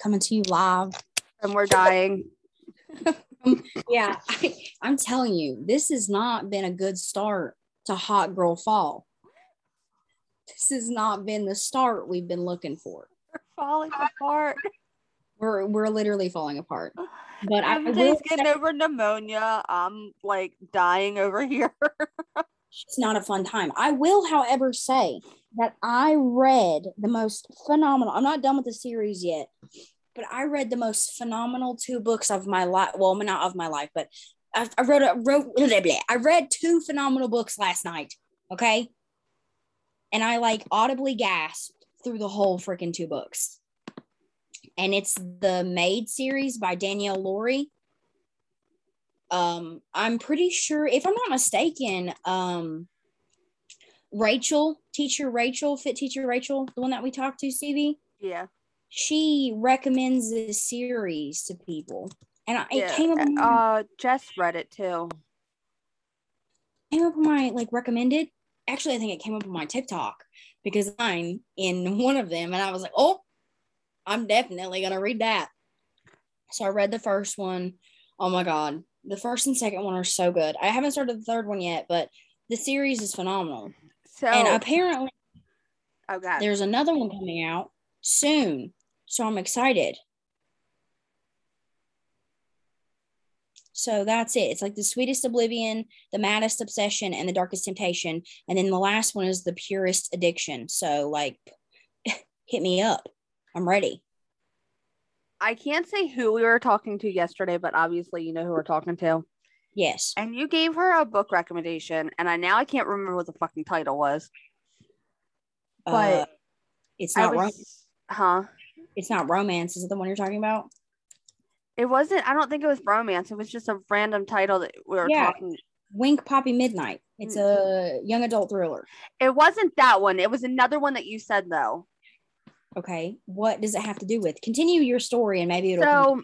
coming to you live. And we're dying. Yeah, I'm telling you, this has not been a good start to Hot Girl Fall. This has not been the start we've been looking for. We're falling apart. We're literally falling apart. But I'm just getting over pneumonia. I'm like dying over here. It's not a fun time. I will, however, say that I read the most phenomenal. I'm not done with the series yet, but I read the most phenomenal two books of my life. Well, not of my life, but I read two phenomenal books last night. Okay. And I like audibly gasped through the whole freaking two books. And it's the Maid series by Danielle Laurie. I'm pretty sure, if I'm not mistaken, Fit teacher Rachel, the one that we talked to, Stevie. Yeah. She recommends this series to people. And it came up. Jess read it too. Came up on my recommended. Actually, I think it came up on my TikTok because I'm in one of them and I was like, oh, I'm definitely going to read that. So I read the first one. Oh my God. The first and second one are so good. I haven't started the third one yet, but the series is phenomenal. So, and apparently there's another one coming out soon. So I'm excited. So that's it. It's like the Sweetest Oblivion, the Maddest Obsession, and the Darkest Temptation. And then the last one is the Purest Addiction. So hit me up. I'm ready. I can't say who we were talking to yesterday, but obviously you know who we're talking to. Yes. And you gave her a book recommendation, and I can't remember what the fucking title was. But it's not romance. Huh? It's not romance. Is it the one you're talking about? It wasn't. I don't think it was romance. It was just a random title that we were talking. Wink Poppy Midnight. It's a young adult thriller. It wasn't that one. It was another one that you said though. Okay, what does it have to do with? Continue your story and maybe it'll... So,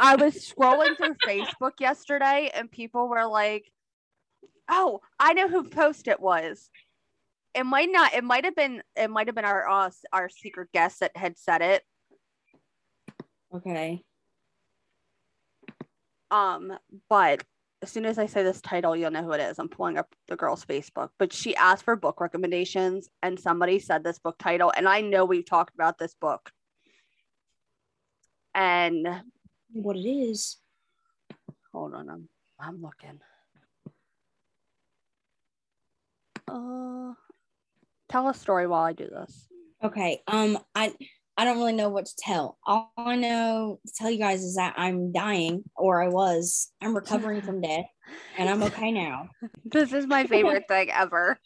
I was scrolling through Facebook yesterday and people were like, oh, I know who post it was. It might have been our secret guest that had said it. Okay. But as soon as I say this title, you'll know who it is. I'm pulling up the girl's Facebook, but she asked for book recommendations and somebody said this book title. And I know we've talked about this book and what it is. Hold on. I'm looking. Tell a story while I do this. Okay. I don't really know what to tell. All I know to tell you guys is that I'm dying, or I was. I'm recovering from death, and I'm okay now. This is my favorite thing ever,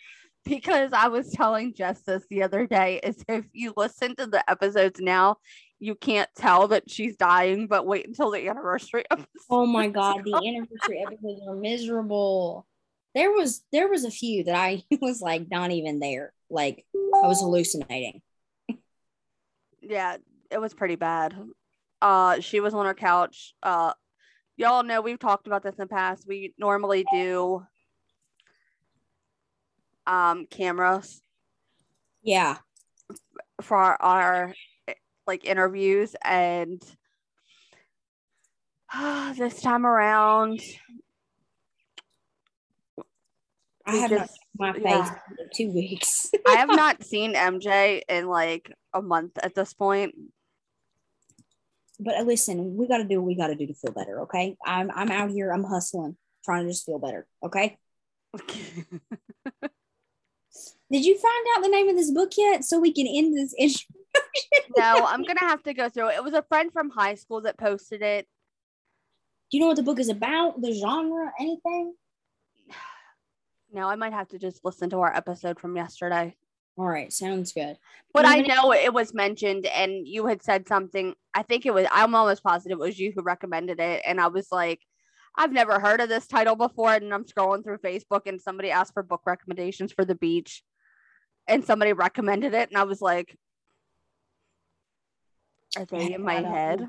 because I was telling Jess this the other day, is if you listen to the episodes now, you can't tell that she's dying, but wait until the anniversary episode. Oh my God, the anniversary episodes are miserable. There was a few that I was like not even there. Like I was hallucinating. Yeah, it was pretty bad. She was on her couch. Y'all know we've talked about this in the past. We normally do cameras. Yeah. For our interviews, and this time around I have just, not seen my face in 2 weeks. I have not seen MJ in a month at this point. But listen, we got to do what we got to do to feel better, okay? I'm out here, I'm hustling, trying to just feel better, okay? Did you find out the name of this book yet so we can end this issue? No, I'm going to have to go through it. It was a friend from high school that posted it. Do you know what the book is about? The genre? Anything? No, I might have to just listen to our episode from yesterday. All right, sounds good. But I know it was mentioned, and you had said something. I think it was, I'm almost positive it was you who recommended it. And I was like, I've never heard of this title before. And I'm scrolling through Facebook, and somebody asked for book recommendations for The Beach, and somebody recommended it. And I was like, are they in my head?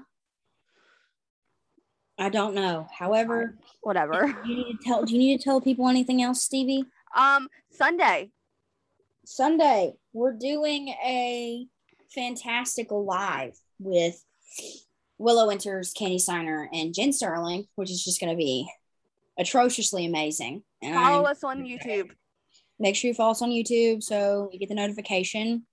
I don't know. However, whatever. Do you need to tell people anything else, Stevie? Sunday, we're doing a fantastical live with Willow Winters, Kenny Steiner, and Jen Sterling, which is just going to be atrociously amazing. And follow us on YouTube. Make sure you follow us on YouTube so you get the notification.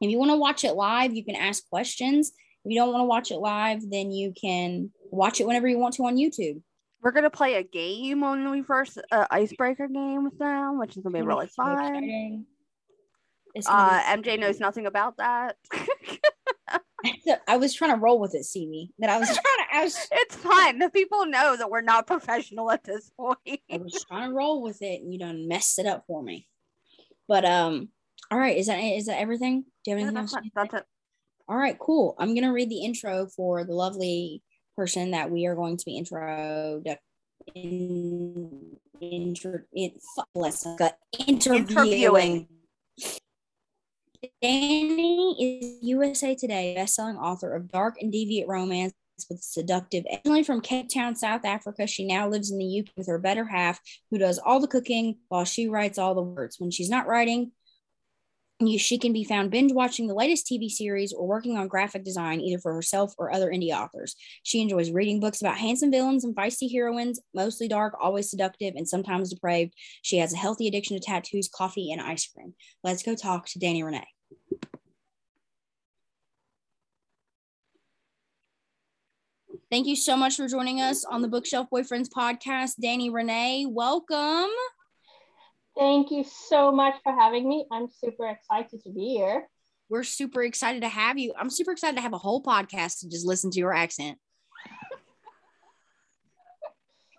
If you want to watch it live, you can ask questions. If you don't want to watch it live, then you can watch it whenever you want to on YouTube. We're going to play a game when we first, icebreaker game with them, which is going to be really fun. Exciting. MJ knows nothing about that. I was trying to roll with it, Stevie. It's fine. The people know that we're not professional at this point. I was trying to roll with it, and you done messed it up for me. But all right. Is that everything? Do you have anything else? That's it. All right, cool. I'm gonna read the intro for the lovely person that we are going to be interviewing. Dani is USA Today bestselling author of Dark and Deviant Romance with Seductive. Originally from Cape Town, South Africa, she now lives in the UK with her better half, who does all the cooking while she writes all the words. When she's not writing, she can be found binge-watching the latest TV series or working on graphic design, either for herself or other indie authors. She enjoys reading books about handsome villains and feisty heroines, mostly dark, always seductive, and sometimes depraved. She has a healthy addiction to tattoos, coffee, and ice cream. Let's go talk to Dani René. Thank you so much for joining us on the Bookshelf Boyfriends podcast. Dani René, welcome. Thank you so much for having me. I'm super excited to be here. We're super excited to have you. I'm super excited to have a whole podcast to just listen to your accent.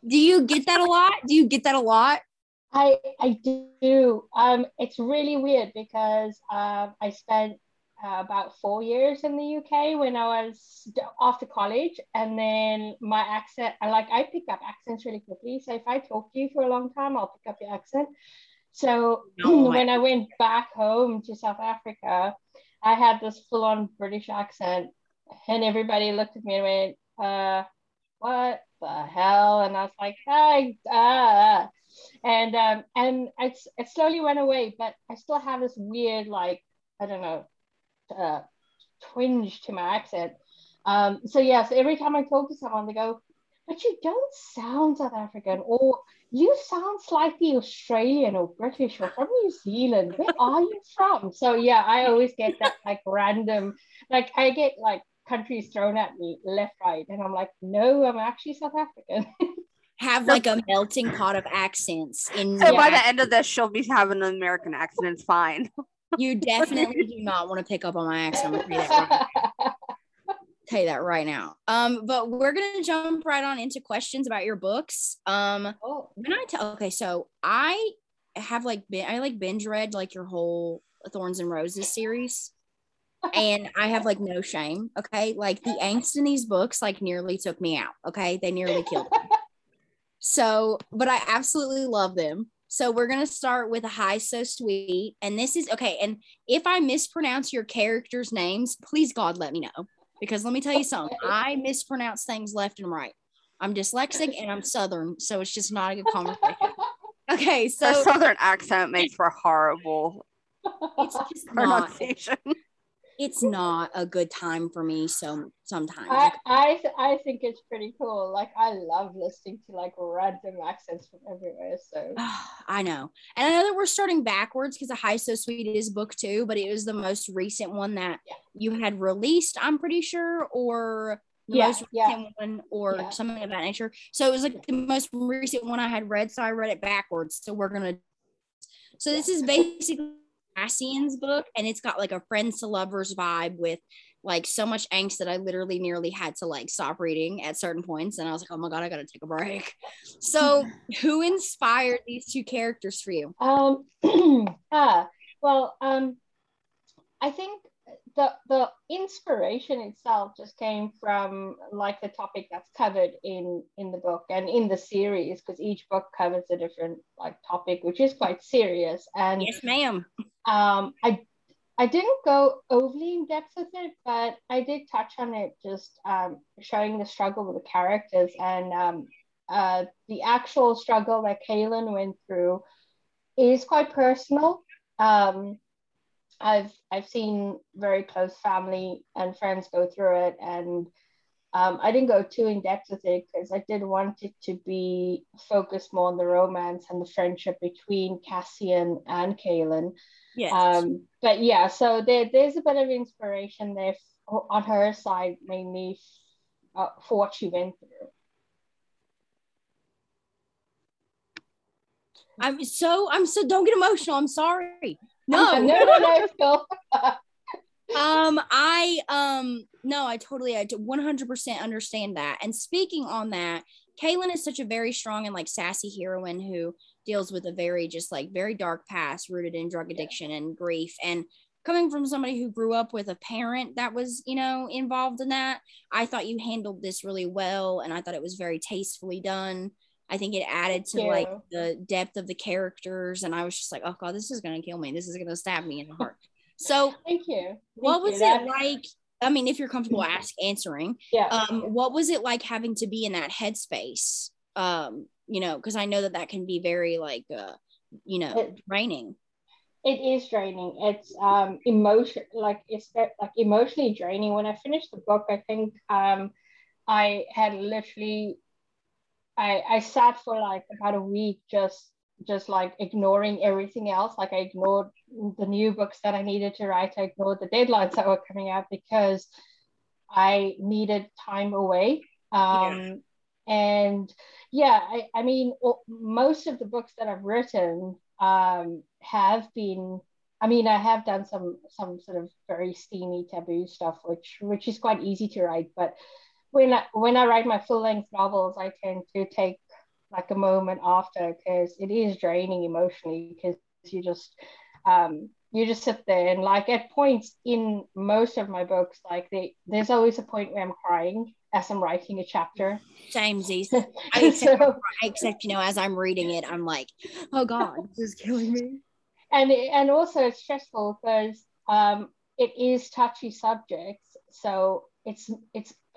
Do you get that a lot? I do. It's really weird because I spent about 4 years in the UK when I was after college, and then my accent, I pick up accents really quickly. So if I talk to you for a long time, I'll pick up your accent. So when I went back home to South Africa, I had this full-on British accent, and everybody looked at me and went, what the hell? And I was like, hey, and it slowly went away, but I still have this weird, I don't know, twinge to my accent. So every time I talk to someone, they go, but you don't sound South African, or you sound slightly Australian or British or from New Zealand. Where are you from? So yeah, I always get that random, I get countries thrown at me left, right, and I'm like, no, I'm actually South African. Have a melting pot of accents. By the end of this, she'll be having an American accent. It's fine. You definitely do not want to pick up on my accent. Tell you that right now. But we're gonna jump right on into questions about your books. So I have binge read your whole Thorns and Roses series, and I have no shame. Okay, the angst in these books nearly took me out. Okay, they nearly killed me. So, but I absolutely love them. So we're going to start with A High So Sweet. And this is, and if I mispronounce your characters' names, please, God, let me know. Because let me tell you something, I mispronounce things left and right. I'm dyslexic and I'm Southern, so it's just not a good conversation. Okay, so. Her Southern accent makes for horrible pronunciation. It's not a good time for me. So sometimes I think it's pretty cool. I love listening to random accents from everywhere. So I know, and I know that we're starting backwards because A High So Sweet is book 2, but it was the most recent one that you had released. I'm pretty sure, or the most recent one, or something of that nature. So it was the most recent one I had read. So I read it backwards. So we're gonna. So this is basically Cassian's book, and it's got a friends to lovers vibe with so much angst that I literally nearly had to stop reading at certain points, and I was like, oh my god, I gotta take a break. So who inspired these two characters for you? I think the inspiration itself just came from like the topic that's covered in the book and in the series, because each book covers a different like topic, which is quite serious. And yes, ma'am. I didn't go overly in depth with it, but I did touch on it, just showing the struggle with the characters and the actual struggle that Kaylin went through is quite personal. I've seen very close family and friends go through it, and I didn't go too in depth with it because I did want it to be focused more on the romance and the friendship between Cassian and Kaylin. Yes. But yeah, so there's a bit of inspiration there on her side, mainly for what she went through. I'm so don't get emotional. I'm sorry. No. I 100% understand that. And speaking on that, Kaylin is such a very strong and like sassy heroine who deals with a very just like very dark past rooted in drug addiction and grief. And coming from somebody who grew up with a parent that was, you know, involved in that, I thought you handled this really well, and I thought it was very tastefully done. I think it added to like the depth of the characters, and I was just like, oh God, this is gonna kill me. This is gonna stab me in the heart. So thank you. What was it like? I mean, if you're comfortable answering, yeah. What was it like having to be in that headspace? You know, because I know that can be very like, you know, draining. It is draining. It's emotionally draining. When I finished the book, I think I had literally. I sat for like about a week just like ignoring everything else. Like I ignored the new books that I needed to write. I ignored the deadlines that were coming out because I needed time away. And yeah, I mean, most of the books that I've written have been, I mean, I have done some sort of very steamy taboo stuff, which is quite easy to write, but when I write my full-length novels, I tend to take like a moment after, because it is draining emotionally, because you just sit there, and like at points in most of my books, like there's always a point where I'm crying as I'm writing a chapter. Samesies. Except you know, as I'm reading it, I'm like, oh God, this is killing me. And also it's stressful because it is touchy subjects, so it's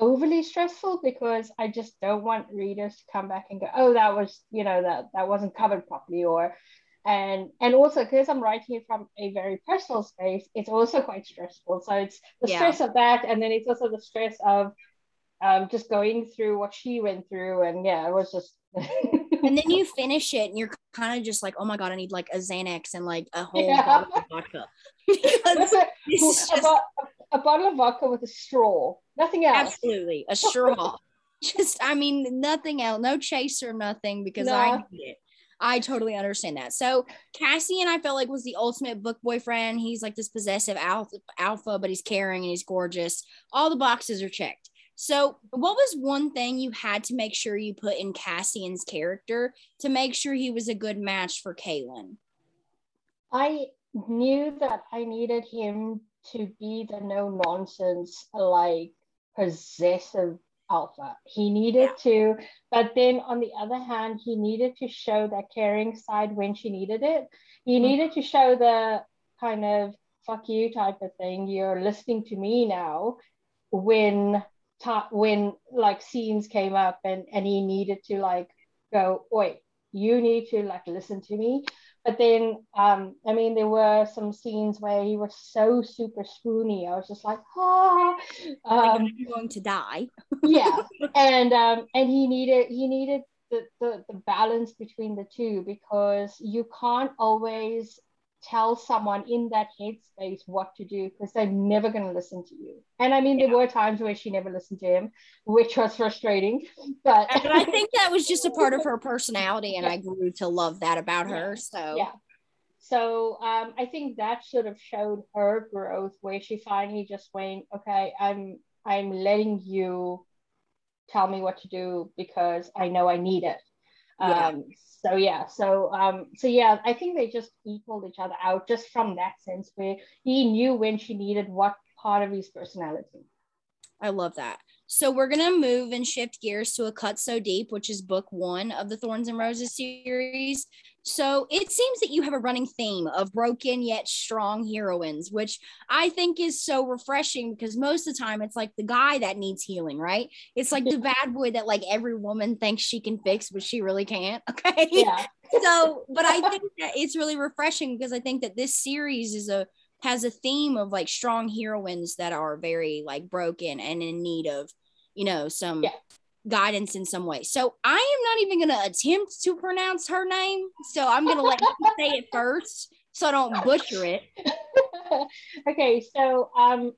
overly stressful because I just don't want readers to come back and go, oh, that was, you know, that wasn't covered properly, or and also because I'm writing it from a very personal space, it's also quite stressful. So it's the stress of that, and then it's also the stress of just going through what she went through, and yeah, it was just and then you finish it and you're kind of just like, oh my God, I need like a Xanax and like a whole bottle of vodka. A bottle of vodka with a straw, nothing else. Absolutely, a straw. Just, I mean, nothing else, no chaser, nothing, because I need it. I totally understand that. So Cassian, I felt like, was the ultimate book boyfriend. He's like this possessive alpha, but he's caring and he's gorgeous. All the boxes are checked. So what was one thing you had to make sure you put in Cassian's character to make sure he was a good match for Kaylin? I knew that I needed him to be the no nonsense, like possessive alpha. He needed to, but then on the other hand, he needed to show that caring side when she needed it. He needed to show the kind of fuck you type of thing. You're listening to me now. When like scenes came up, and he needed to like go, oi, you need to like listen to me. But then, I mean, there were some scenes where he was so super spoony. I was just like, I'm going to die. Yeah, and he needed the balance between the two, because you can't always tell someone in that headspace what to do, because they're never going to listen to you. And I mean, there were times where she never listened to him, which was frustrating, but and I think that was just a part of her personality, and I grew to love that about her. So I think that sort of showed her growth, where she finally just went, okay, I'm letting you tell me what to do because I know I need it. So I think they just equaled each other out just from that sense where he knew when she needed what part of his personality. I love that. So we're going to move and shift gears to A Cut So Deep, which is book one of the Thorns and Roses series. So it seems that you have a running theme of broken yet strong heroines, which I think is so refreshing because most of the time it's like the guy that needs healing, right? It's like the bad boy that like every woman thinks she can fix, but she really can't. Okay. Yeah. So, but I think that it's really refreshing because I think that this series is has a theme of like strong heroines that are very like broken and in need of, you know, some guidance in some way. So I am not even going to attempt to pronounce her name. So I'm going to let you say it first so I don't butcher it. Okay. So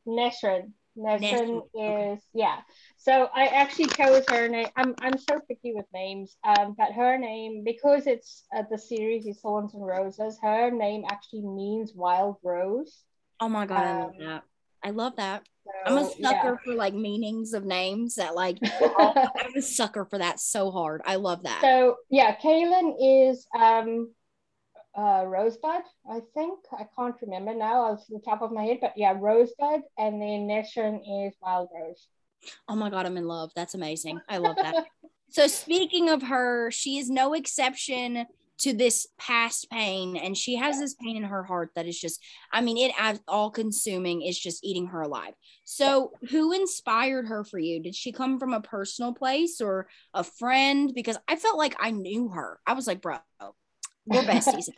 Nesrin is, yeah. So I actually chose her name. I'm so picky with names, but her name, because it's the series is Thorns and Roses, her name actually means wild rose. Oh my God, I love that. I love that. So, I'm a sucker for like meanings of names that like, I'm a sucker for that so hard. I love that. So yeah, Kaylin is Rosebud, I think. I can't remember now off the top of my head, but yeah, Rosebud, and then Nesrin is wild rose. Oh my God, I'm in love. That's amazing. I love that. So speaking of her, she is no exception to this past pain, and she has this pain in her heart that is just, I mean, it all consuming, is just eating her alive. So who inspired her for you? Did she come from a personal place or a friend? Because I felt like I knew her. I was like, bro, we're besties.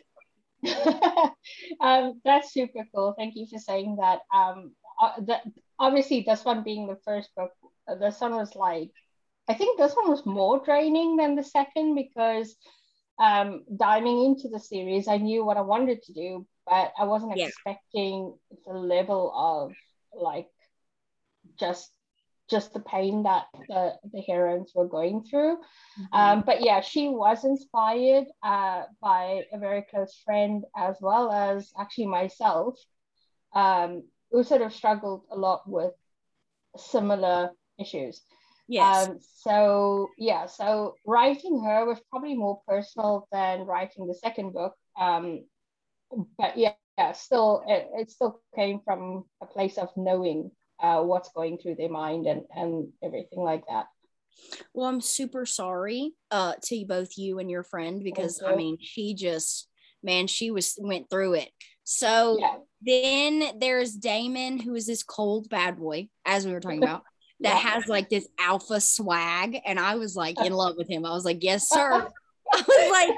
That's super cool. Thank you for saying that. Obviously, this one being the first book, this one was like, I think this one was more draining than the second because diving into the series, I knew what I wanted to do, but I wasn't expecting the level of like just the pain that the heroines were going through. Mm-hmm. But yeah, she was inspired by a very close friend as well as actually myself. Who sort of struggled a lot with similar issues. Yes. So writing her was probably more personal than writing the second book. But it still came from a place of knowing what's going through their mind and everything like that. Well, I'm super sorry to both you and your friend because, I mean, she just, man, she went through it. So then there's Damon, who is this cold bad boy, as we were talking about, that has like this alpha swag. And I was like in love with him. I was like, yes, sir. I was like,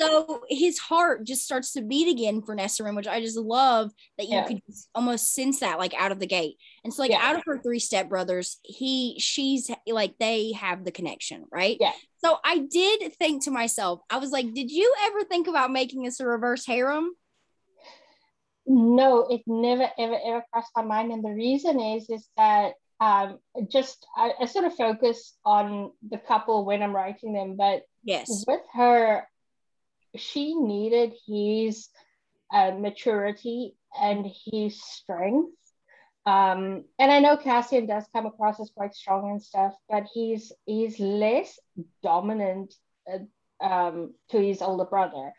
so his heart just starts to beat again for Nesrin, which I just love that you could almost sense that like out of the gate. And so like out of her three stepbrothers, she's like, they have the connection, right? Yeah. So I did think to myself, I was like, did you ever think about making this a reverse harem? No, it never, ever crossed my mind. And the reason is that I sort of focus on the couple when I'm writing them. But with her, she needed his maturity and his strength. And I know Cassian does come across as quite strong and stuff, but he's less dominant to his older brother.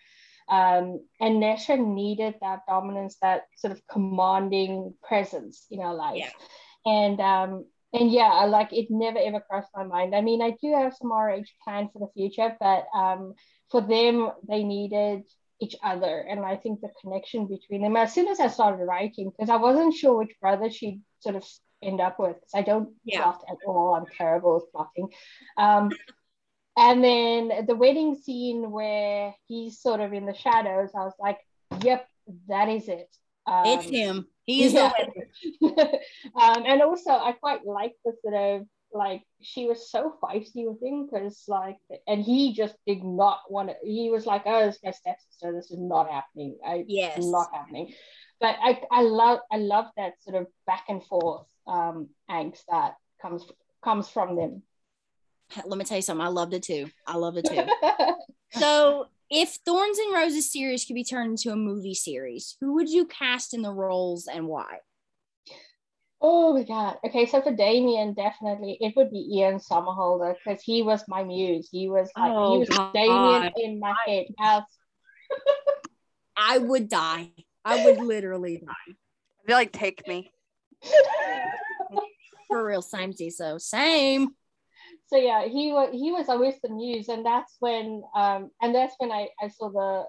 And Nesrin needed that dominance, that sort of commanding presence in our life. Yeah. And like it never ever crossed my mind. I mean, I do have some RH planned for the future, but for them, they needed each other. And I think the connection between them, as soon as I started writing, because I wasn't sure which brother she'd sort of end up with, because I don't plot at all. I'm terrible with plotting. And then the wedding scene where he's sort of in the shadows, I was like, yep, that is it. It's him. He is the wedding. And also, I quite like the sort of, like, she was so feisty with him because, like, and he just did not want to, he was like, oh, this is my stepsister. This is not happening. It's not happening. But I love that sort of back and forth angst that comes from them. Let me tell you something. I loved it too. So if Thorns and Roses series could be turned into a movie series, who would you cast in the roles and why? Oh my God. Okay, so for Damien, definitely it would be Ian Somerhalder, because he was my muse. He was like, he was God. Damien in my head. I would die. I would literally die. I'd be like, take me. For real, samey. So same. So yeah, he was always the muse, and that's when I saw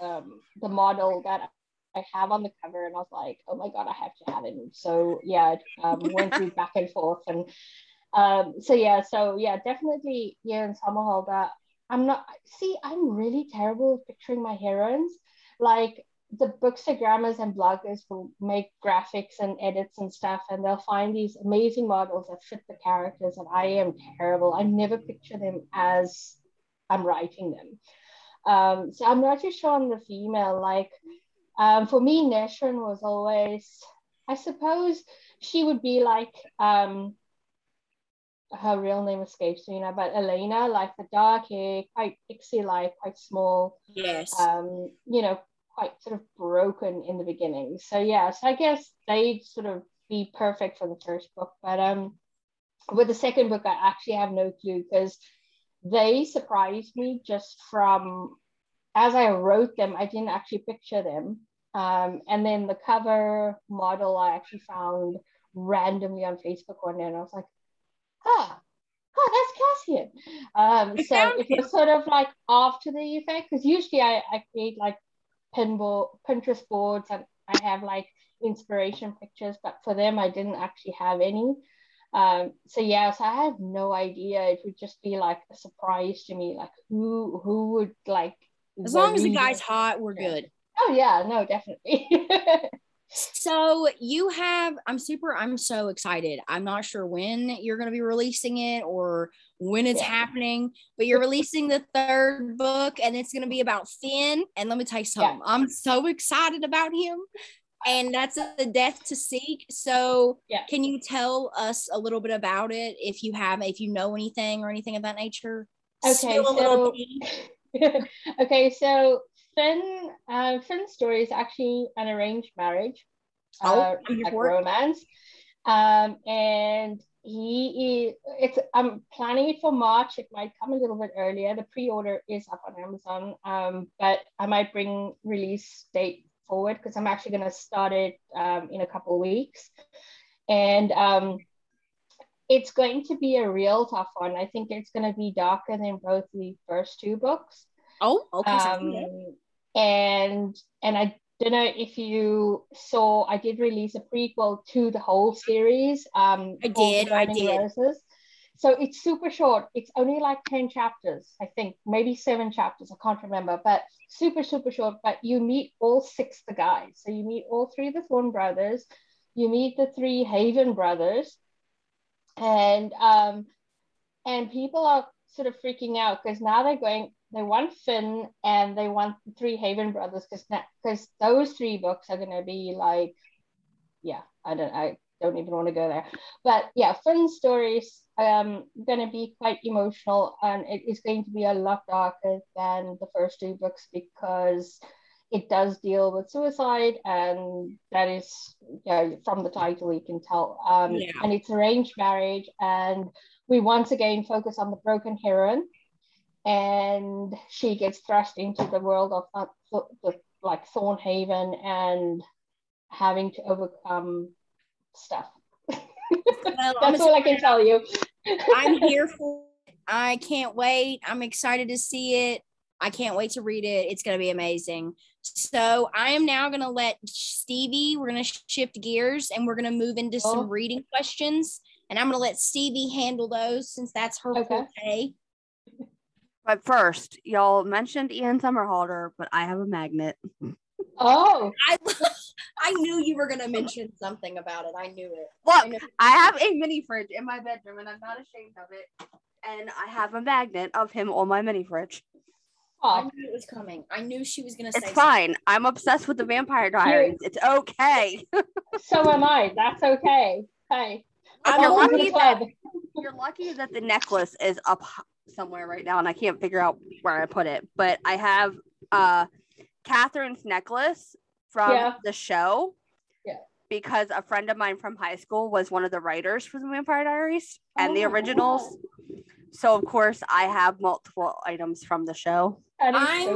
the model that I have on the cover, and I was like, oh my God, I have to have it. So yeah, went through back and forth, and so yeah, definitely Ian Somerhalder. I'm really terrible at picturing my heroines. Like, the bookstagrammers and bloggers will make graphics and edits and stuff, and they'll find these amazing models that fit the characters, and I am terrible. I never picture them as I'm writing them. So I'm not too sure on the female. Like, for me, Nesrin was always, I suppose she would be like, her real name escapes me now, but Elena, like the dark hair, quite pixie-like, quite small. Yes. Quite sort of broken in the beginning. So yeah, so I guess they'd sort of be perfect for the first book, but with the second book, I actually have no clue, because they surprised me just from, as I wrote them, I didn't actually picture them. And then the cover model I actually found randomly on Facebook one day, and I was like, that's Cassian. So it was sort of like after the effect, because usually I create like Pinterest boards, and I have like inspiration pictures, but for them I didn't actually have any. So I had no idea. It would just be like a surprise to me, like who would, like, as long as the guy's hot, we're good. Oh yeah, no, definitely. So you have, I'm so excited. I'm not sure when you're going to be releasing it or when it's happening, but you're releasing the third book, and it's going to be about Finn. And let me tell you something, I'm so excited about him. And that's The Death to Seek. So can you tell us a little bit about it, if you know anything or anything of that nature? Okay, so Finn's story is actually an arranged marriage, like romance, and I'm planning it for March. It might come a little bit earlier. The pre-order is up on Amazon, but I might bring release date forward, because I'm actually going to start it in a couple of weeks, and it's going to be a real tough one. I think it's going to be darker than both the first two books. Oh, okay. And I don't know if you saw, I did release a prequel to the whole series. I did. Roses. So it's super short. It's only like 10 chapters, I think, maybe 7 chapters. I can't remember, but super, super short. But you meet all 6 the guys. So you meet all 3 of the Thorn brothers. You meet the 3 Haven brothers. And people are sort of freaking out, because now they're going, they want Finn and they want the 3 Haven brothers, because those 3 books are going to be like, I don't even want to go there. But yeah, Finn's story is going to be quite emotional, and it is going to be a lot darker than the first 2 books, because it does deal with suicide, and that is, from the title you can tell. And it's arranged marriage, and we once again focus on the broken heroine, and she gets thrust into the world of Thorn Haven and having to overcome stuff. Well, that's all I can tell you. I'm here for it. I can't wait. I'm excited to see it. I can't wait to read it. It's going to be amazing. So I am now going to let Stevie, we're going to shift gears, and we're going to move into some reading questions. And I'm going to let Stevie handle those, since that's her forte. But first, y'all mentioned Ian Somerhalder, but I have a magnet. Oh, I knew you were going to mention something about it. I knew it. Look, I have a mini fridge in my bedroom, and I'm not ashamed of it. And I have a magnet of him on my mini fridge. Oh, I knew it was coming. I knew she was going to say it's fine. Something. I'm obsessed with The Vampire Diaries. It's okay. So am I. That's okay. Hey. You're lucky that the necklace is up somewhere right now, and I can't figure out where I put it, but I have Catherine's necklace from the show. because a friend of mine from high school was one of the writers for The Vampire Diaries and The Originals. So, of course, I have multiple items from the show. I'm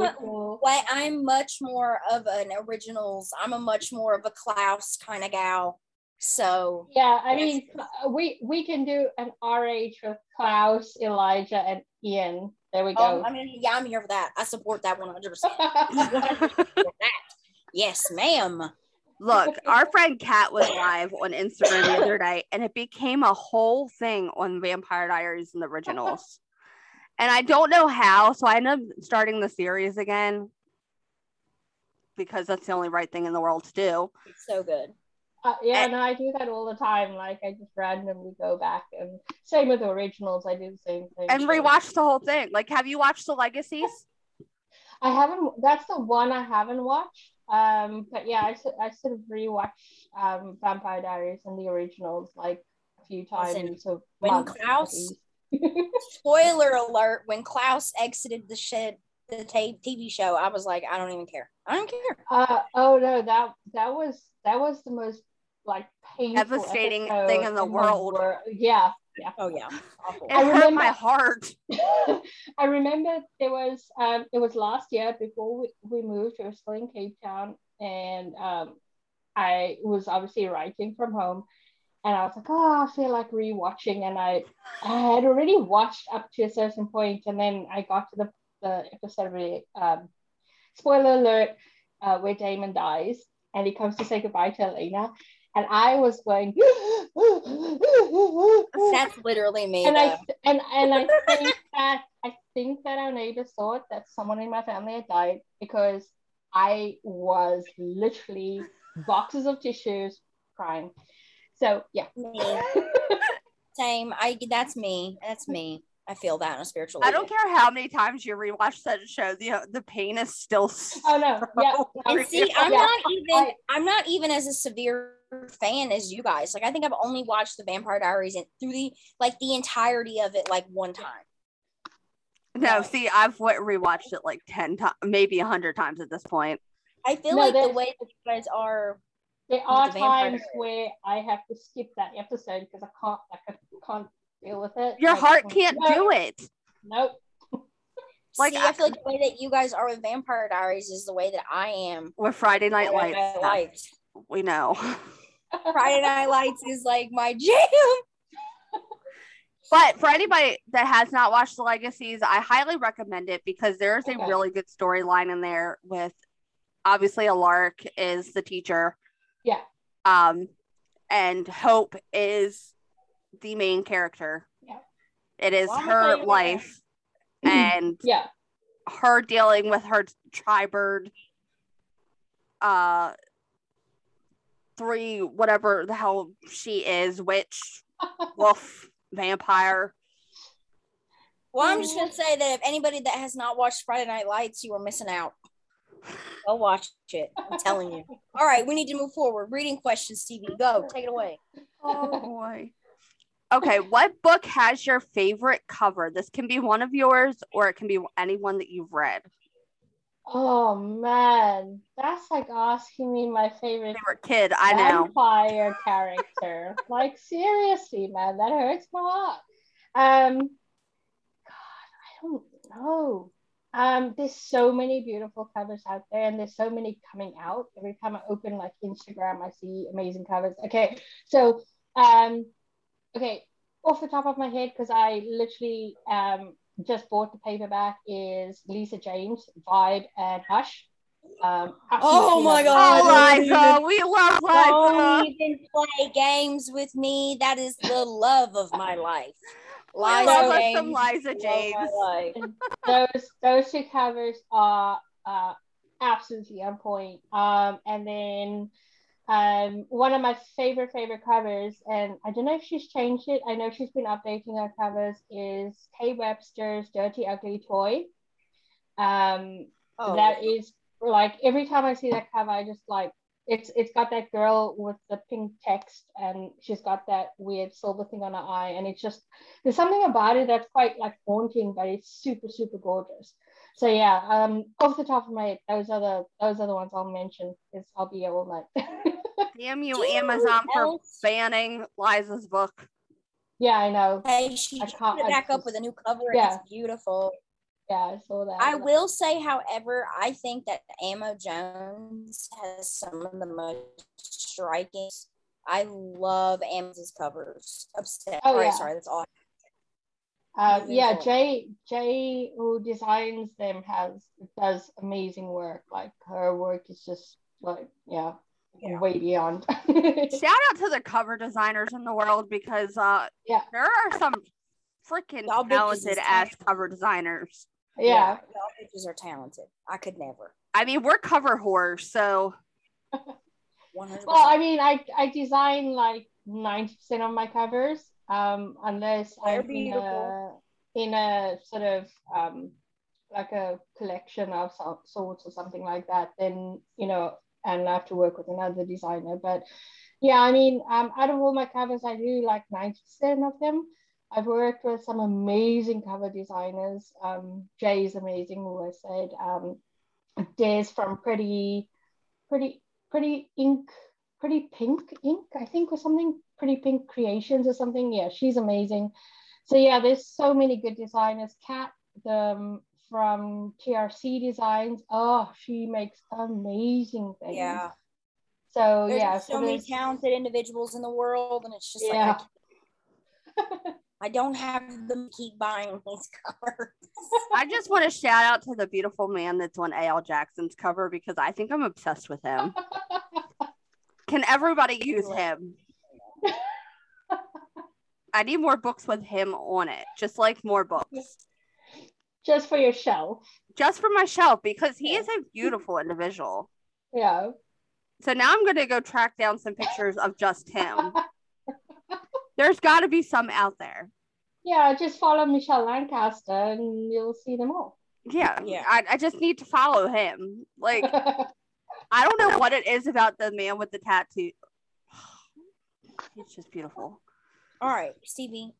much more of an Originals. I'm a much more of a Klaus kind of gal. So, yeah, I mean, we can do an RH with Klaus, Elijah, and Ian. There we go. I mean, yeah, I'm here for that. I support that 100%. Yes, ma'am. Look, our friend Kat was live on Instagram the other day, and it became a whole thing on Vampire Diaries and The Originals. And I don't know how, so I ended up starting the series again because that's the only right thing in the world to do. It's so good. I do that all the time. Like, I just randomly go back, and same with The Originals. I do the same thing. And rewatch the whole thing. Like, have you watched the Legacies? I haven't. That's the one I haven't watched. But yeah, I sort of rewatched Vampire Diaries and The Originals like a few times. Spoiler alert, when Klaus exited the TV show, I was like, I don't even care. Oh no, that was the most like painful, devastating thing in the world. Yeah. Oh yeah. I hurt my heart. I remember there was it was last year before we moved. We were still in Cape Town, and I was obviously writing from home. And I was like, I feel like rewatching. And I had already watched up to a certain point. And then I got to the episode, really, spoiler alert, where Damon dies. And he comes to say goodbye to Elena. And I was going, that's literally me. And though. I think that our neighbors thought that someone in my family had died, because I was literally boxes of tissues crying. So yeah, same. That's me. I feel that on a spiritual level. I don't care how many times you rewatch that show. The pain is still. Oh no! Yeah. And see, I'm not even as a severe fan as you guys. Like, I think I've only watched The Vampire Diaries through the entirety of it like one time. No, see, I've rewatched it like 10 times, maybe 100 times at this point. I feel the way that you guys are. There are times where I have to skip that episode because I can't deal with it. Your heart can't do it. Nope. Like, see, I feel like the way that you guys are with Vampire Diaries is the way that I am with Friday Night Lights. We know. Friday Night Lights is like my jam. But for anybody that has not watched The Legacies, I highly recommend it because there is a really good storyline in there with, obviously, Alaric is the teacher. Yeah. And Hope is the main character. Yeah. It is her life and her dealing with her tri-bird 3 whatever the hell she is, witch, wolf, vampire. Well, I'm just gonna say that if anybody that has not watched Friday Night Lights, you are missing out. Go watch it. I'm telling you. All right, we need to move forward. Reading questions, Stevie. Go. Take it away. Oh, boy. Okay, what book has your favorite cover? This can be one of yours, or it can be anyone that you've read. Oh, man. That's like asking me my favorite kid. I know. Vampire character. Like, seriously, man. That hurts my heart. God, I don't know. There's so many beautiful covers out there, and there's so many coming out. Every time I open like Instagram, I see amazing covers. Okay, so off the top of my head, because I literally just bought the paperback, is Liza James, Vibe, and Hush. Oh my God! Oh, Liza, we love Liza. Don't even play games with me. That is the love of my life. Liza James. Those two covers are absolutely on point. And then one of my favorite covers, and I don't know if she's changed it. I know she's been updating her covers. Is Kay Webster's Dirty Ugly Toy. That is like every time I see that cover, I just like. It's got that girl with the pink text, and she's got that weird silver thing on her eye, and it's just, there's something about it that's quite like haunting, but it's super, super gorgeous. So yeah, off the top of my head, those are the ones I'll mention, because I'll be here all night. Damn you, Amazon, for banning Liza's book. Yeah, I know. Hey, she put it back up with a new cover. Yeah. It's beautiful. Yeah, I saw that. I will say, however, I think that Amo Jones has some of the most striking. I love Amo's covers. Obsessed. Oh, yeah. Right, sorry, that's all. Yeah, Jay, who designs them, does amazing work. Like, her work is just like, yeah. way beyond. Shout out to the cover designers in the world, because there are some freaking talented ass cover designers. Yeah, y'all bitches are talented. I could never. I mean, we're cover whores, so. 100%. Well, I mean, I design like 90% of my covers, unless I'm in a sort of like a collection of sorts or something like that, then, and I have to work with another designer. But yeah, I mean, out of all my covers, I do like 90% of them. I've worked with some amazing cover designers. Jay is amazing, who I said. Des from Pretty Pink Ink, I think, or something. Pretty Pink Creations or something. Yeah, she's amazing. So yeah, there's so many good designers. Kat from TRC Designs. Oh, she makes amazing things. Yeah. So there's so many talented individuals in the world, and it's just I don't have them keep buying these covers. I just want to shout out to the beautiful man that's on A.L. Jackson's cover, because I think I'm obsessed with him. Can everybody use him? I need more books with him on it. Just like more books. Just for your shelf. Just for my shelf, because he is a beautiful individual. Yeah. So now I'm going to go track down some pictures of just him. There's got to be some out there. Yeah, just follow Michelle Lancaster and you'll see them all. Yeah. I just need to follow him. Like, I don't know what it is about the man with the tattoo. It's just beautiful. All right, CB.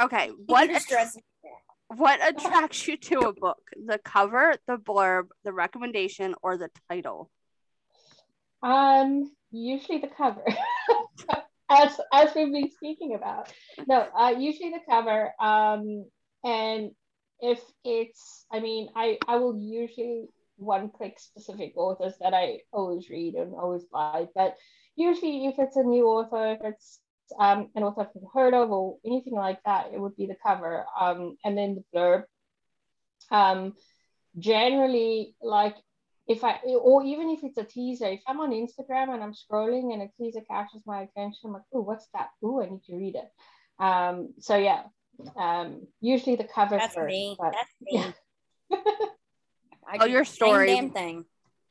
Okay, what attracts you to a book? The cover, the blurb, the recommendation, or the title? Usually the cover. As we've been speaking about. No, usually the cover. And if it's, I mean, I will usually one-click specific authors that I always read and always buy. But usually if it's a new author, if it's an author I've never heard of or anything like that, it would be the cover. And then the blurb. Generally, like, even if it's a teaser, if I'm on Instagram and I'm scrolling and a teaser catches my attention, I'm like, oh, what's that? Oh, I need to read it. So yeah, usually the cover. That's first, me. But, that's me. Yeah. Oh, your story. Damn thing.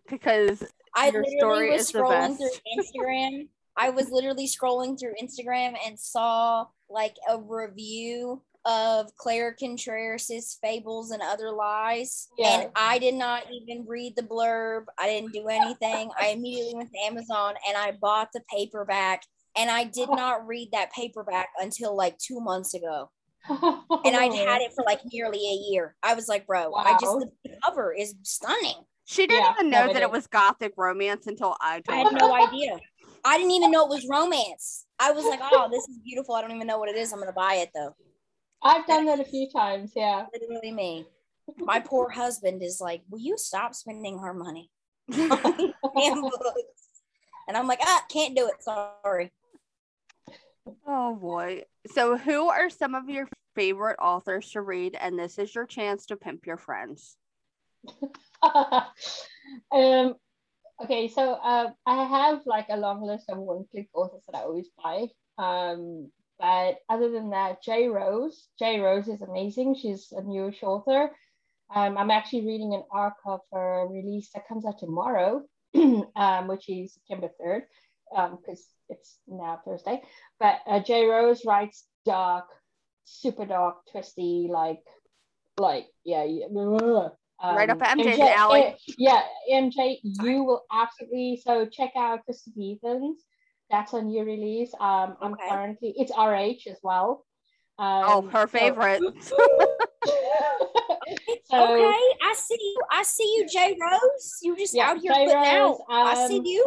Because I your story was is scrolling the best. Through Instagram. I was literally scrolling through Instagram and saw like a review of Claire Contreras' Fables and Other Lies, and I did not even read the blurb. I didn't do anything. I immediately went to Amazon and I bought the paperback, and I did not read that paperback until like 2 months ago, and I'd had it for like nearly a year. I was like, bro, wow. The cover is stunning. She didn't even know that it was gothic romance until I had no idea. I didn't even know it was romance. I was like, oh, this is beautiful. I don't even know what it is. I'm gonna buy it though. I've done that a few times, yeah. Literally me. My poor husband is like, will you stop spending our money? And I'm like, can't do it, sorry. Oh boy. So who are some of your favorite authors to read? And this is your chance to pimp your friends. Okay, so I have like a long list of one-click authors that I always buy. But other than that, Jay Rose is amazing. She's a newish author. I'm actually reading an arc of her release that comes out tomorrow, which is September 3rd, because it's now Thursday. But Jay Rose writes dark, super dark, twisty, right up MJ's alley. MJ, you will absolutely, so check out Christy Heathens. That's a new release. I'm currently, it's RH as well. Her favorite. I see you, Jay Rose. You just out here putting out. I see you.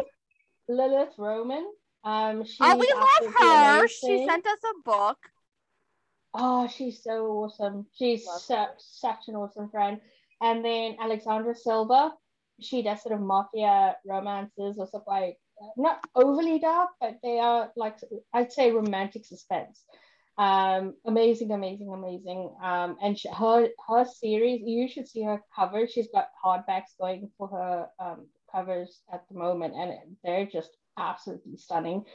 Lilith Roman. We love her. She sent us a book. Oh, she's so awesome. She's such an awesome friend. And then Alexandra Silva, she does sort of mafia romances or stuff like, not overly dark, but they are like, I'd say, romantic suspense. Amazing. And her series, you should see her cover. She's got hardbacks going for her covers at the moment, and they're just absolutely stunning.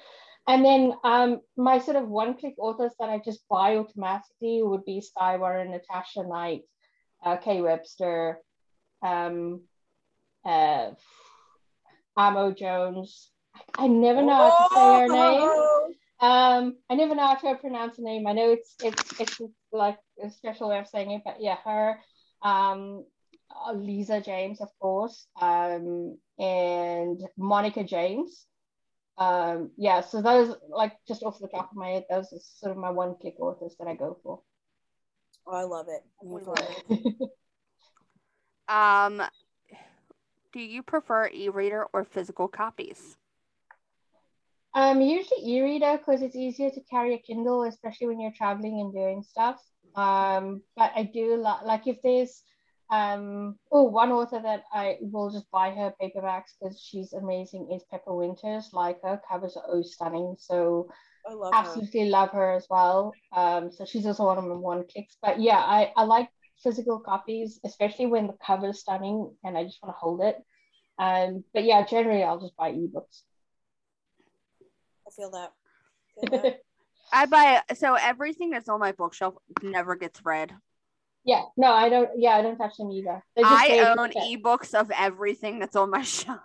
And then my sort of one-click authors that I just buy automatically would be Skye Warren, Natasha Knight, Kay Webster, Amo Jones. I never know how to say her name. I never know how to pronounce her name. I know it's like a special way of saying it, but yeah, her. Liza James, of course, and Monica James. So those, like, just off the top of my head, those are sort of my one-click authors that I go for. Oh, I love it. Do you prefer e-reader or physical copies? Usually e-reader, because it's easier to carry a Kindle, especially when you're traveling and doing stuff. But I do like if there's one author that I will just buy her paperbacks because she's amazing is Pepper Winters. Like, her covers are stunning, so I love absolutely her. Love her as well. So she's also one of my one clicks. But yeah, I like physical copies, especially when the cover is stunning and I just want to hold it. But yeah, generally I'll just buy ebooks. I feel that. I buy, so everything that's on my bookshelf never gets read. Yeah, no, I don't. Yeah, I don't touch them either. I own ebooks of everything that's on my shelf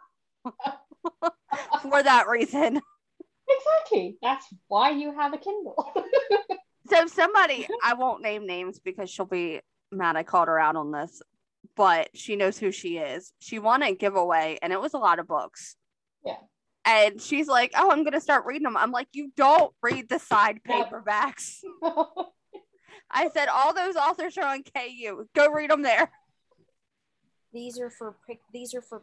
for that reason. Exactly. That's why you have a Kindle. So somebody, I won't name names because she'll be mad I called her out on this, but she knows who she is. She won a giveaway, and it was a lot of books. Yeah. And she's like, "Oh, I'm gonna start reading them." I'm like, "You don't read the side paperbacks." I said, all those authors are on KU. Go read them there. These are for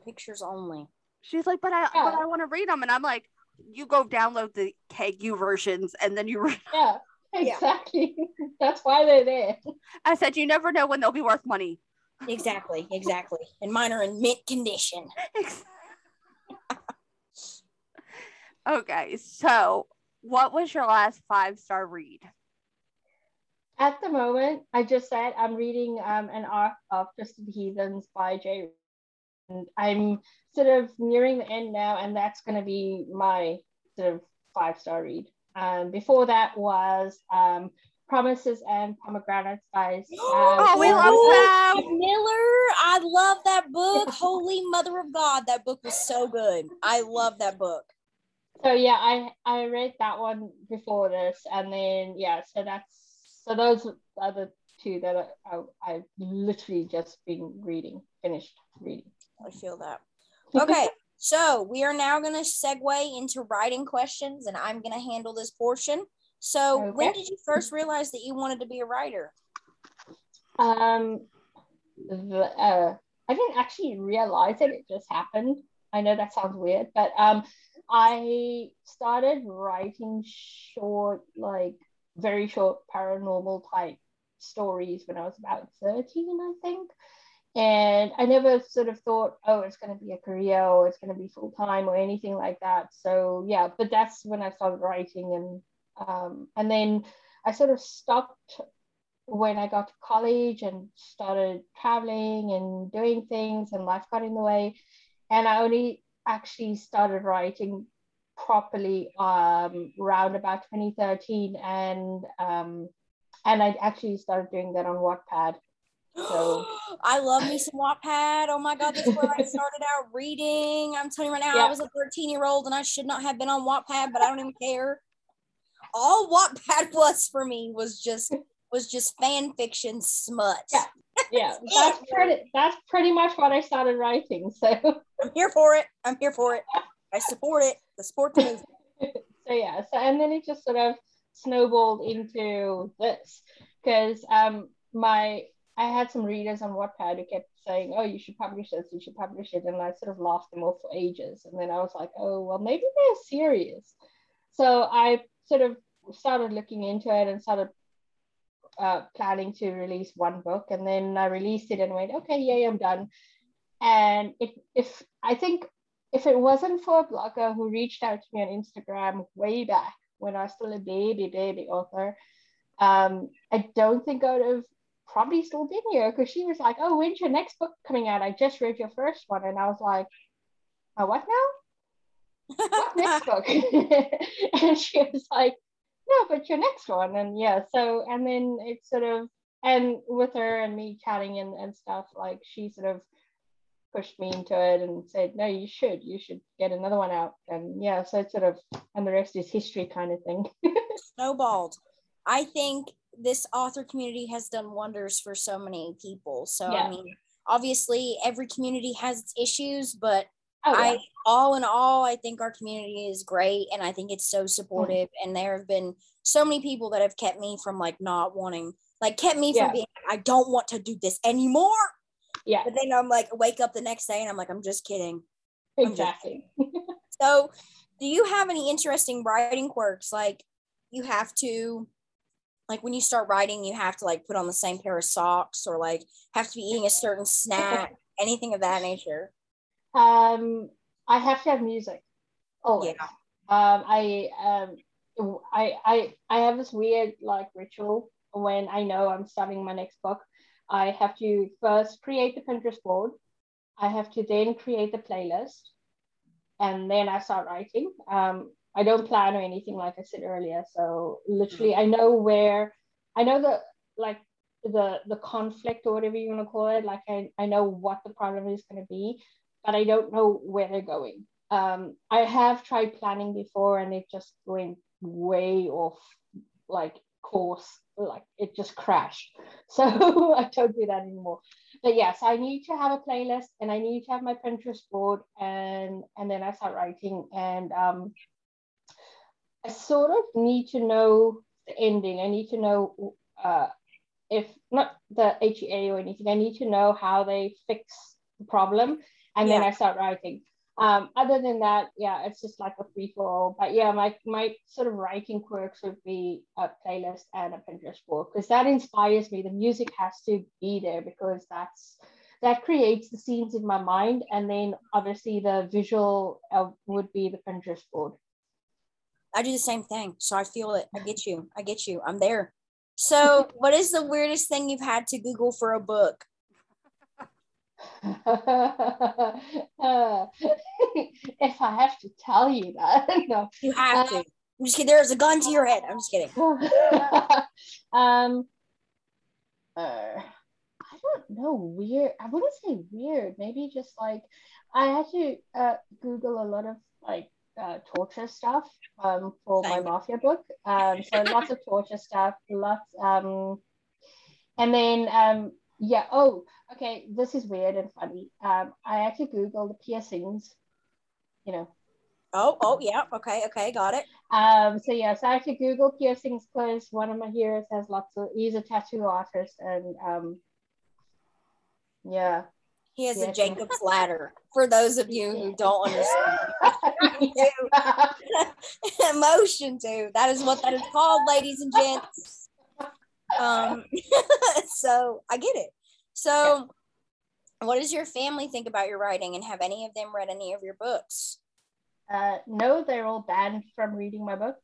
pictures only. She's like, but I want to read them, and I'm like, you go download the KU versions, and then you read them. Yeah, exactly. Yeah. That's why they're there. I said, you never know when they'll be worth money. Exactly. And mine are in mint condition. Okay, so what was your last 5-star read? At the moment, I just said I'm reading an arc of Twisted Heathens by Jay Rose, and I'm sort of nearing the end now, and that's going to be my sort of 5-star read. Before that was Promises and Pomegranates by we love that Miller. I love that book. Holy Mother of God, that book was so good. I love that book. So yeah, I read that one before this, and then So those are the two that I've literally just been finished reading. I feel that. Okay, so we are now going to segue into writing questions, and I'm going to handle this portion. So When did you first realize that you wanted to be a writer? I didn't actually realize it. It just happened. I know that sounds weird, but I started writing short, very short paranormal type stories when I was about 13, I think. And I never sort of thought, it's going to be a career or it's going to be full time or anything like that. So yeah, but that's when I started writing. And then I sort of stopped when I got to college and started traveling and doing things, and life got in the way. And I only actually started writing properly around about 2013, and I actually started doing that on Wattpad. So I love me some Wattpad. Oh my god, that's where I started out reading. I'm telling you right now, I was a 13-year-old and I should not have been on Wattpad, but I don't even care. All Wattpad was for me was just fan fiction smut. Yeah. That's pretty much what I started writing. So I'm here for it. I support it. The sport team. So and then it just sort of snowballed into this because I had some readers on Wattpad who kept saying, "Oh, you should publish this. You should publish it," and I sort of laughed them off for ages. And then I was like, "Oh, well, maybe they're serious." So I sort of started looking into it and started planning to release one book, and then I released it and went, okay, yay, I'm done. And I think if it wasn't for a blogger who reached out to me on Instagram way back when I was still a baby author, I don't think I would have probably still been here, because she was like, oh, when's your next book coming out? I just read your first one. And I was like, oh, what now? What next book? And she was like, no, but your next one. And yeah, so, and then it sort of, and with her and me chatting and stuff, like she sort of pushed me into it and said, no, you should get another one out. And yeah, so it's sort of, and the rest is history kind of thing. Snowballed. I think this author community has done wonders for so many people. So yeah. I mean, obviously every community has its issues, but I think our community is great, and I think it's so supportive. Mm-hmm. And there have been so many people that have kept me from kept me from being, I don't want to do this anymore. Yeah. But then I'm like, wake up the next day and I'm like, I'm just kidding. Exactly. So do you have any interesting writing quirks? Like you have to, like when you start writing, you have to like put on the same pair of socks, or like have to be eating a certain snack, anything of that nature? I have to have music. Oh, yeah. I have this weird like ritual when I know I'm starting my next book. I have to first create the Pinterest board. I have to then create the playlist, and then I start writing. I don't plan or anything, like I said earlier. So literally, I know the conflict, or whatever you want to call it. Like I know what the problem is going to be, but I don't know where they're going. I have tried planning before, and it just went way off, like course, like it just crashed. So I don't do that anymore. But yes, I need to have a playlist, and I need to have my Pinterest board, and then I start writing. And I sort of need to know the ending. I need to know if not the HEA or anything, I need to know how they fix the problem, and then I start writing. Other than that, yeah, it's just like a free for all. But yeah, my sort of writing quirks would be a playlist and a Pinterest board, because that inspires me. The music has to be there, because that creates the scenes in my mind, and then obviously the visual would be the Pinterest board. I do the same thing, so I feel it. I get you. I'm there. So, what is the weirdest thing you've had to Google for a book? If I have to tell you that, no. You have to. I'm just kidding. There's a gun to your head. I'm just kidding. I don't know. Weird. I wouldn't say weird. Maybe just like I had to Google a lot of like torture stuff for my mafia book. So lots of torture stuff. Yeah. Oh, okay. This is weird and funny. I had to Google the piercings, you know. Oh, yeah. Okay. Got it. So I had to Google piercings because one of my heroes has he's a tattoo artist, and he has a Jacob's ladder. For those of you who don't understand emotion too, that is what that is called, ladies and gents. So I get it. So what does your family think about your writing, and have any of them read any of your books? No, they're all banned from reading my books.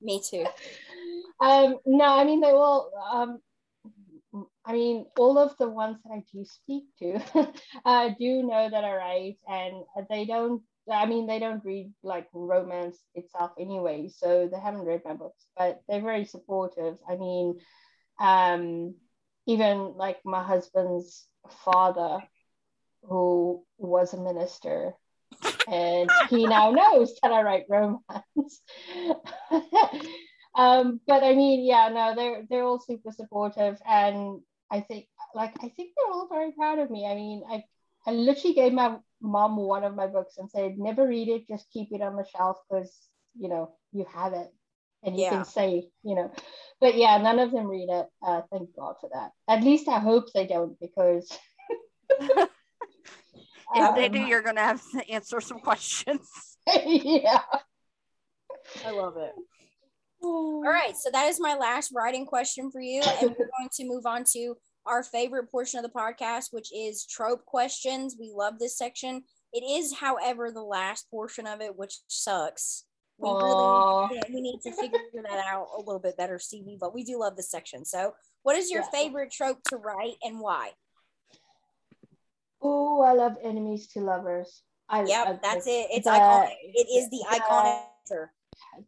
Me too. No, I mean, they all, I mean, all of the ones that I do speak to do know that I write, and they don't read like romance itself anyway, so they haven't read my books, but they're very supportive. I mean, even like my husband's father, who was a minister, and he now knows that I write romance. But I mean, yeah, no, they're all super supportive, and I think they're all very proud of me. I mean, I literally gave my mom one of my books and said, never read it, just keep it on the shelf, because you know you have it, and you can say, you know. But yeah, none of them read it. Thank God for that. At least I hope they don't, because if they do, you're gonna have to answer some questions. Yeah. I love it. All right, so that is my last writing question for you, and we're going to move on to our favorite portion of the podcast, which is trope questions. We love this section. It is, however, the last portion of it, which sucks. We need to figure that out a little bit better, CV, but we do love this section. So what is your favorite trope to write and why? Oh, I love enemies to lovers. That's it. It's iconic. It is the iconic answer.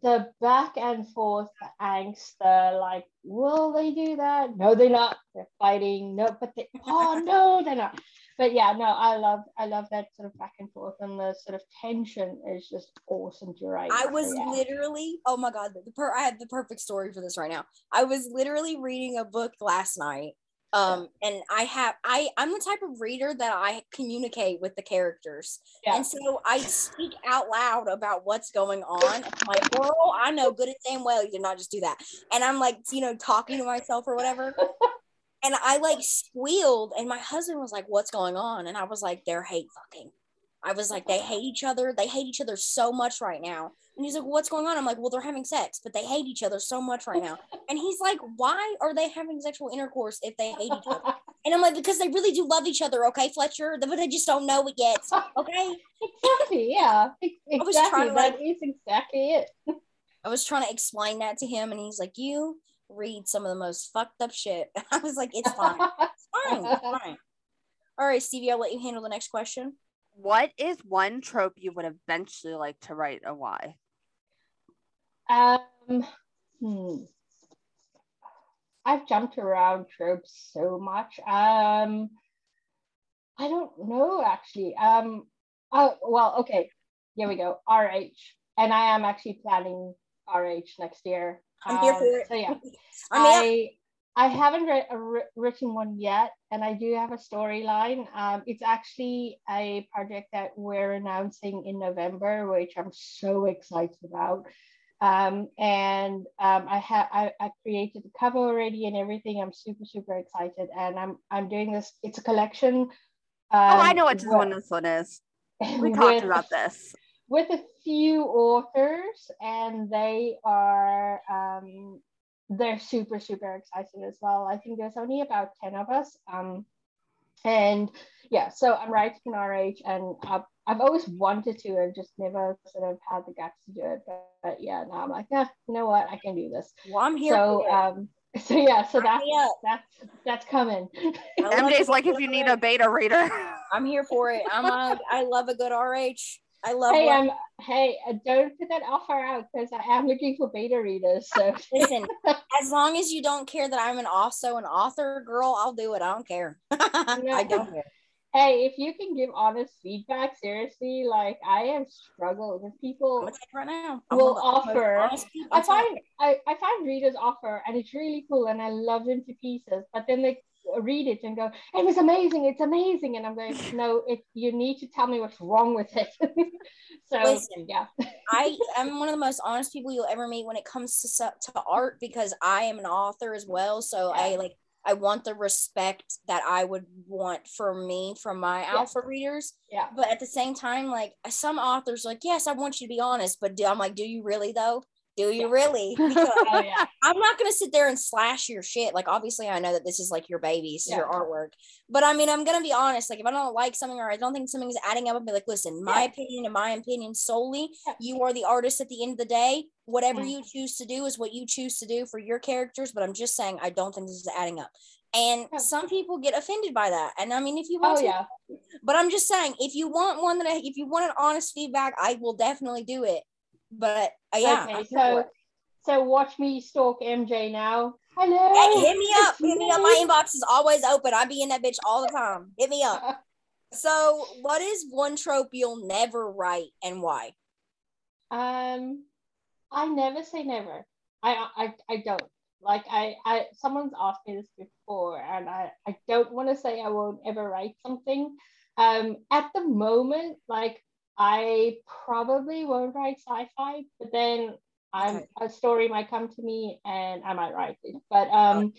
The back and forth, the angst, the like, will they do that? No, they're not. They're fighting. No, but they, oh no, they're not. But yeah, no, I love that sort of back and forth, and the sort of tension is just awesome to write. I was literally, oh my God, I have the perfect story for this right now. I was literally reading a book last night, and I'm the type of reader that I communicate with the characters, and so I speak out loud about what's going on. I'm like, girl, I know good and damn well you did not just do that. And I'm like, you know, talking to myself or whatever. And I like squealed, and my husband was like, what's going on? And I was like, they're hate fucking. I was like, they hate each other. They hate each other so much right now. And he's like, what's going on? I'm like, well, they're having sex, but they hate each other so much right now. And he's like, why are they having sexual intercourse if they hate each other? And I'm like, because they really do love each other, okay, Fletcher? But they just don't know it yet, okay? Exactly, yeah. Exactly. I was trying to, like, that is exactly it. I was trying to explain that to him, and he's like, you read some of the most fucked up shit. And I was like, it's fine. It's fine. All right, Stevie, I'll let you handle the next question. What is one trope you would eventually like to write and why? I've jumped around tropes so much. I don't know, actually. Okay. Here we go. RH. And I am actually planning RH next year. I'm here for it. So yeah. I haven't written one yet, and I do have a storyline. It's actually a project that we're announcing in November, which I'm so excited about. I created the cover already and everything. I'm super, super excited, and I'm doing this. It's a collection. I know which one this one is. We talked about this. With a few authors, and they are... they're super, super excited as well. I think there's only about 10 of us. So I'm writing an RH, and I've always wanted to and just never sort of had the guts to do it. But yeah, now I'm like, you know what? I can do this. Well, I'm here for it. That's coming. MJ's like, if you need a beta reader. I'm here for it. I love a good RH. Don't put that offer out, because I am looking for beta readers. So listen, as long as you don't care that I'm also an author, girl, I'll do it. I don't care. No. I don't care. Hey, if you can give honest feedback, seriously, like I have struggled with people right now. Will offer. I find readers offer, and it's really cool, and I love them to pieces, but then they read it and go, it was amazing, it's amazing, and I'm going, no, you need to tell me what's wrong with it. So listen, yeah. I'm one of the most honest people you'll ever meet when it comes to art, because I am an author as well, so yeah. I want the respect that I would want for me from my alpha readers, but at the same time, like, some authors are like, yes, I want you to be honest, but I'm like, do you really though? Do you really? Because I'm not going to sit there and slash your shit. Like, obviously, I know that this is like your baby, this is your artwork. But I mean, I'm going to be honest. Like, if I don't like something or I don't think something's adding up, I'll be like, listen, my opinion solely, you are the artist at the end of the day. Whatever you choose to do is what you choose to do for your characters. But I'm just saying, I don't think this is adding up. And some people get offended by that. And I mean, if you want to, but I'm just saying, if you want one if you want an honest feedback, I will definitely do it. But okay, so watch me stalk MJ now. Hello. Hey, hit me up. My inbox is always open. I be in that bitch all the time. Hit me up. So, what is one trope you'll never write and why? I never say never. I don't like. I someone's asked me this before, and I don't want to say I won't ever write something. At the moment, like, I probably won't write sci-fi, but then a story might come to me and I might write it. But I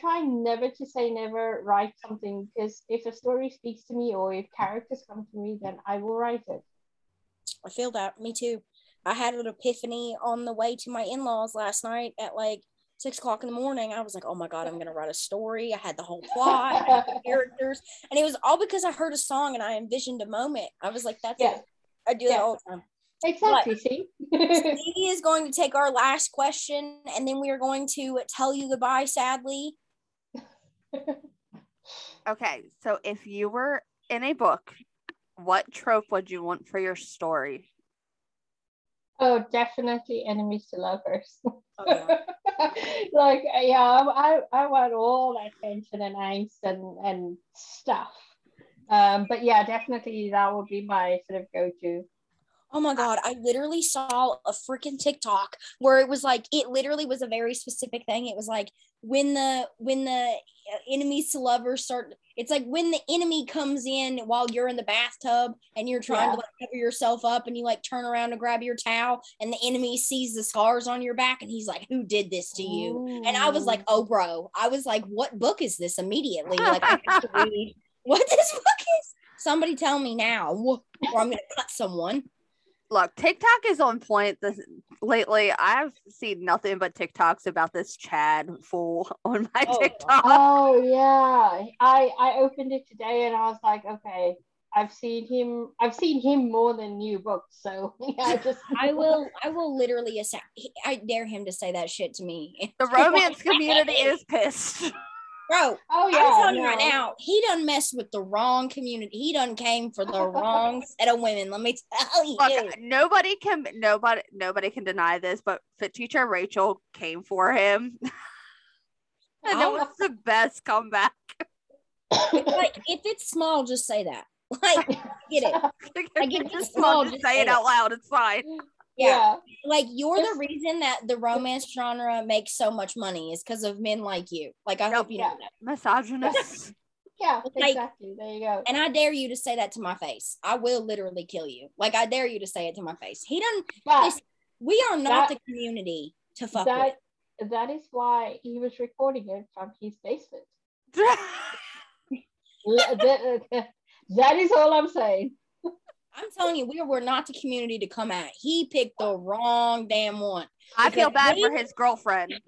try never to say never write something, because if a story speaks to me or if characters come to me, then I will write it. I feel that. Me too. I had an epiphany on the way to my in-laws last night at like 6 o'clock in the morning. I was like, oh my God, I'm gonna write a story. I had the whole plot, I had the characters, and it was all because I heard a song and I envisioned a moment. I was like, that's it. I do that all the time. Exactly. See, Stevie is going to take our last question, and then we are going to tell you goodbye, sadly. Okay, so if you were in a book, what trope would you want for your story? Oh, definitely enemies to lovers. Oh, yeah. Like, yeah, I want all that tension and angst and stuff. But yeah, definitely that would be my sort of go-to. Oh my God, I literally saw a freaking TikTok where it was like, it literally was a very specific thing. It was like, when the enemies to lovers start, it's like when the enemy comes in while you're in the bathtub and you're trying to like cover yourself up and you like turn around to grab your towel and the enemy sees the scars on your back and he's like, who did this to you? Ooh. And I was like, oh bro, I was like, what book is this immediately? Like, I have to read what this book is. Somebody tell me now or I'm going to cut someone. Look, TikTok is on point lately. I've seen nothing but TikToks about this Chad fool on my TikTok. Oh, yeah. I opened it today and I was like, okay, I've seen him more than new books. So, yeah, I will literally accept. I dare him to say that shit to me. The romance community is pissed. Bro, I'm telling you right now, he done messed with the wrong community. He done came for the wrong set of women. Let me tell you. Look, nobody can deny this, but the teacher Rachel came for him. And it was the best comeback. Like, if it's small, just say that. Like, get it. Like, if it's small, just say it out loud. It's fine. Yeah. Like, you're the reason that the romance genre makes so much money is because of men like you. Like, I hope you know that. Misogynist. Yeah, like, exactly. There you go. And I dare you to say that to my face. I will literally kill you. Like, I dare you to say it to my face. He doesn't. We are not the community to fuck with. That is why he was recording it from his basement. That is all I'm saying. I'm telling you, we were not the community to come at. He picked the wrong damn one. I feel bad for his girlfriend. Who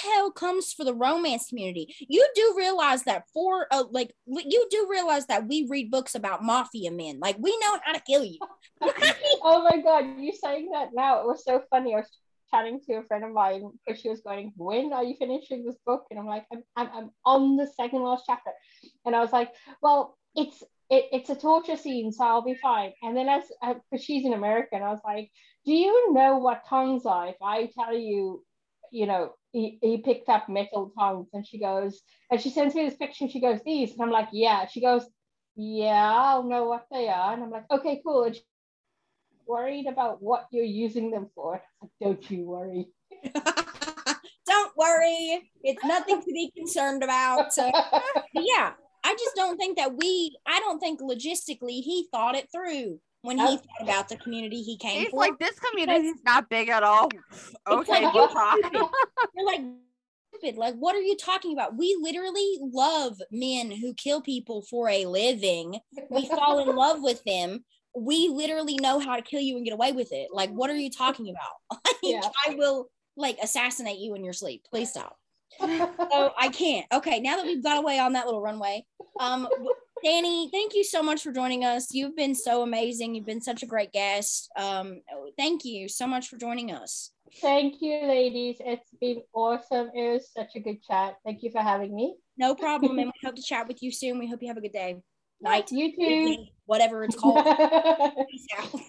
the hell comes for the romance community? You do realize that we read books about mafia men. Like, we know how to kill you. Oh my God, you saying that now? It was so funny. I was chatting to a friend of mine because she was going, when are you finishing this book? And I'm like, I'm on the second last chapter. And I was like, well, it's a torture scene, so I'll be fine. And then because she's an American, I was like, do you know what tongues are? If I tell you, you know, he picked up metal tongues. And she goes, and she sends me this picture, she goes, these. And I'm like, yeah. She goes, yeah, I'll know what they are. And I'm like, okay, cool. And she's worried about what you're using them for. I'm like, don't you worry. Don't worry. It's nothing to be concerned about. So, yeah. I just don't think that logistically he thought it through when he thought about the community he came He's for. Like, this community is not big at all. Okay, like, we'll talk. You're like, stupid. Like, what are you talking about? We literally love men who kill people for a living. We fall in love with them. We literally know how to kill you and get away with it. Like, what are you talking about? Like, I will, like, assassinate you in your sleep. Please stop. So I can't. Okay, now that we've got away on that little runway, Dani, thank you so much for joining us. You've been so amazing. You've been such a great guest. Thank you so much for joining us. Thank you, ladies. It's been awesome. It was such a good chat. Thank you for having me. No problem. And we hope to chat with you soon. We hope you have a good day. Night. You too. Evening, whatever it's called. Peace out.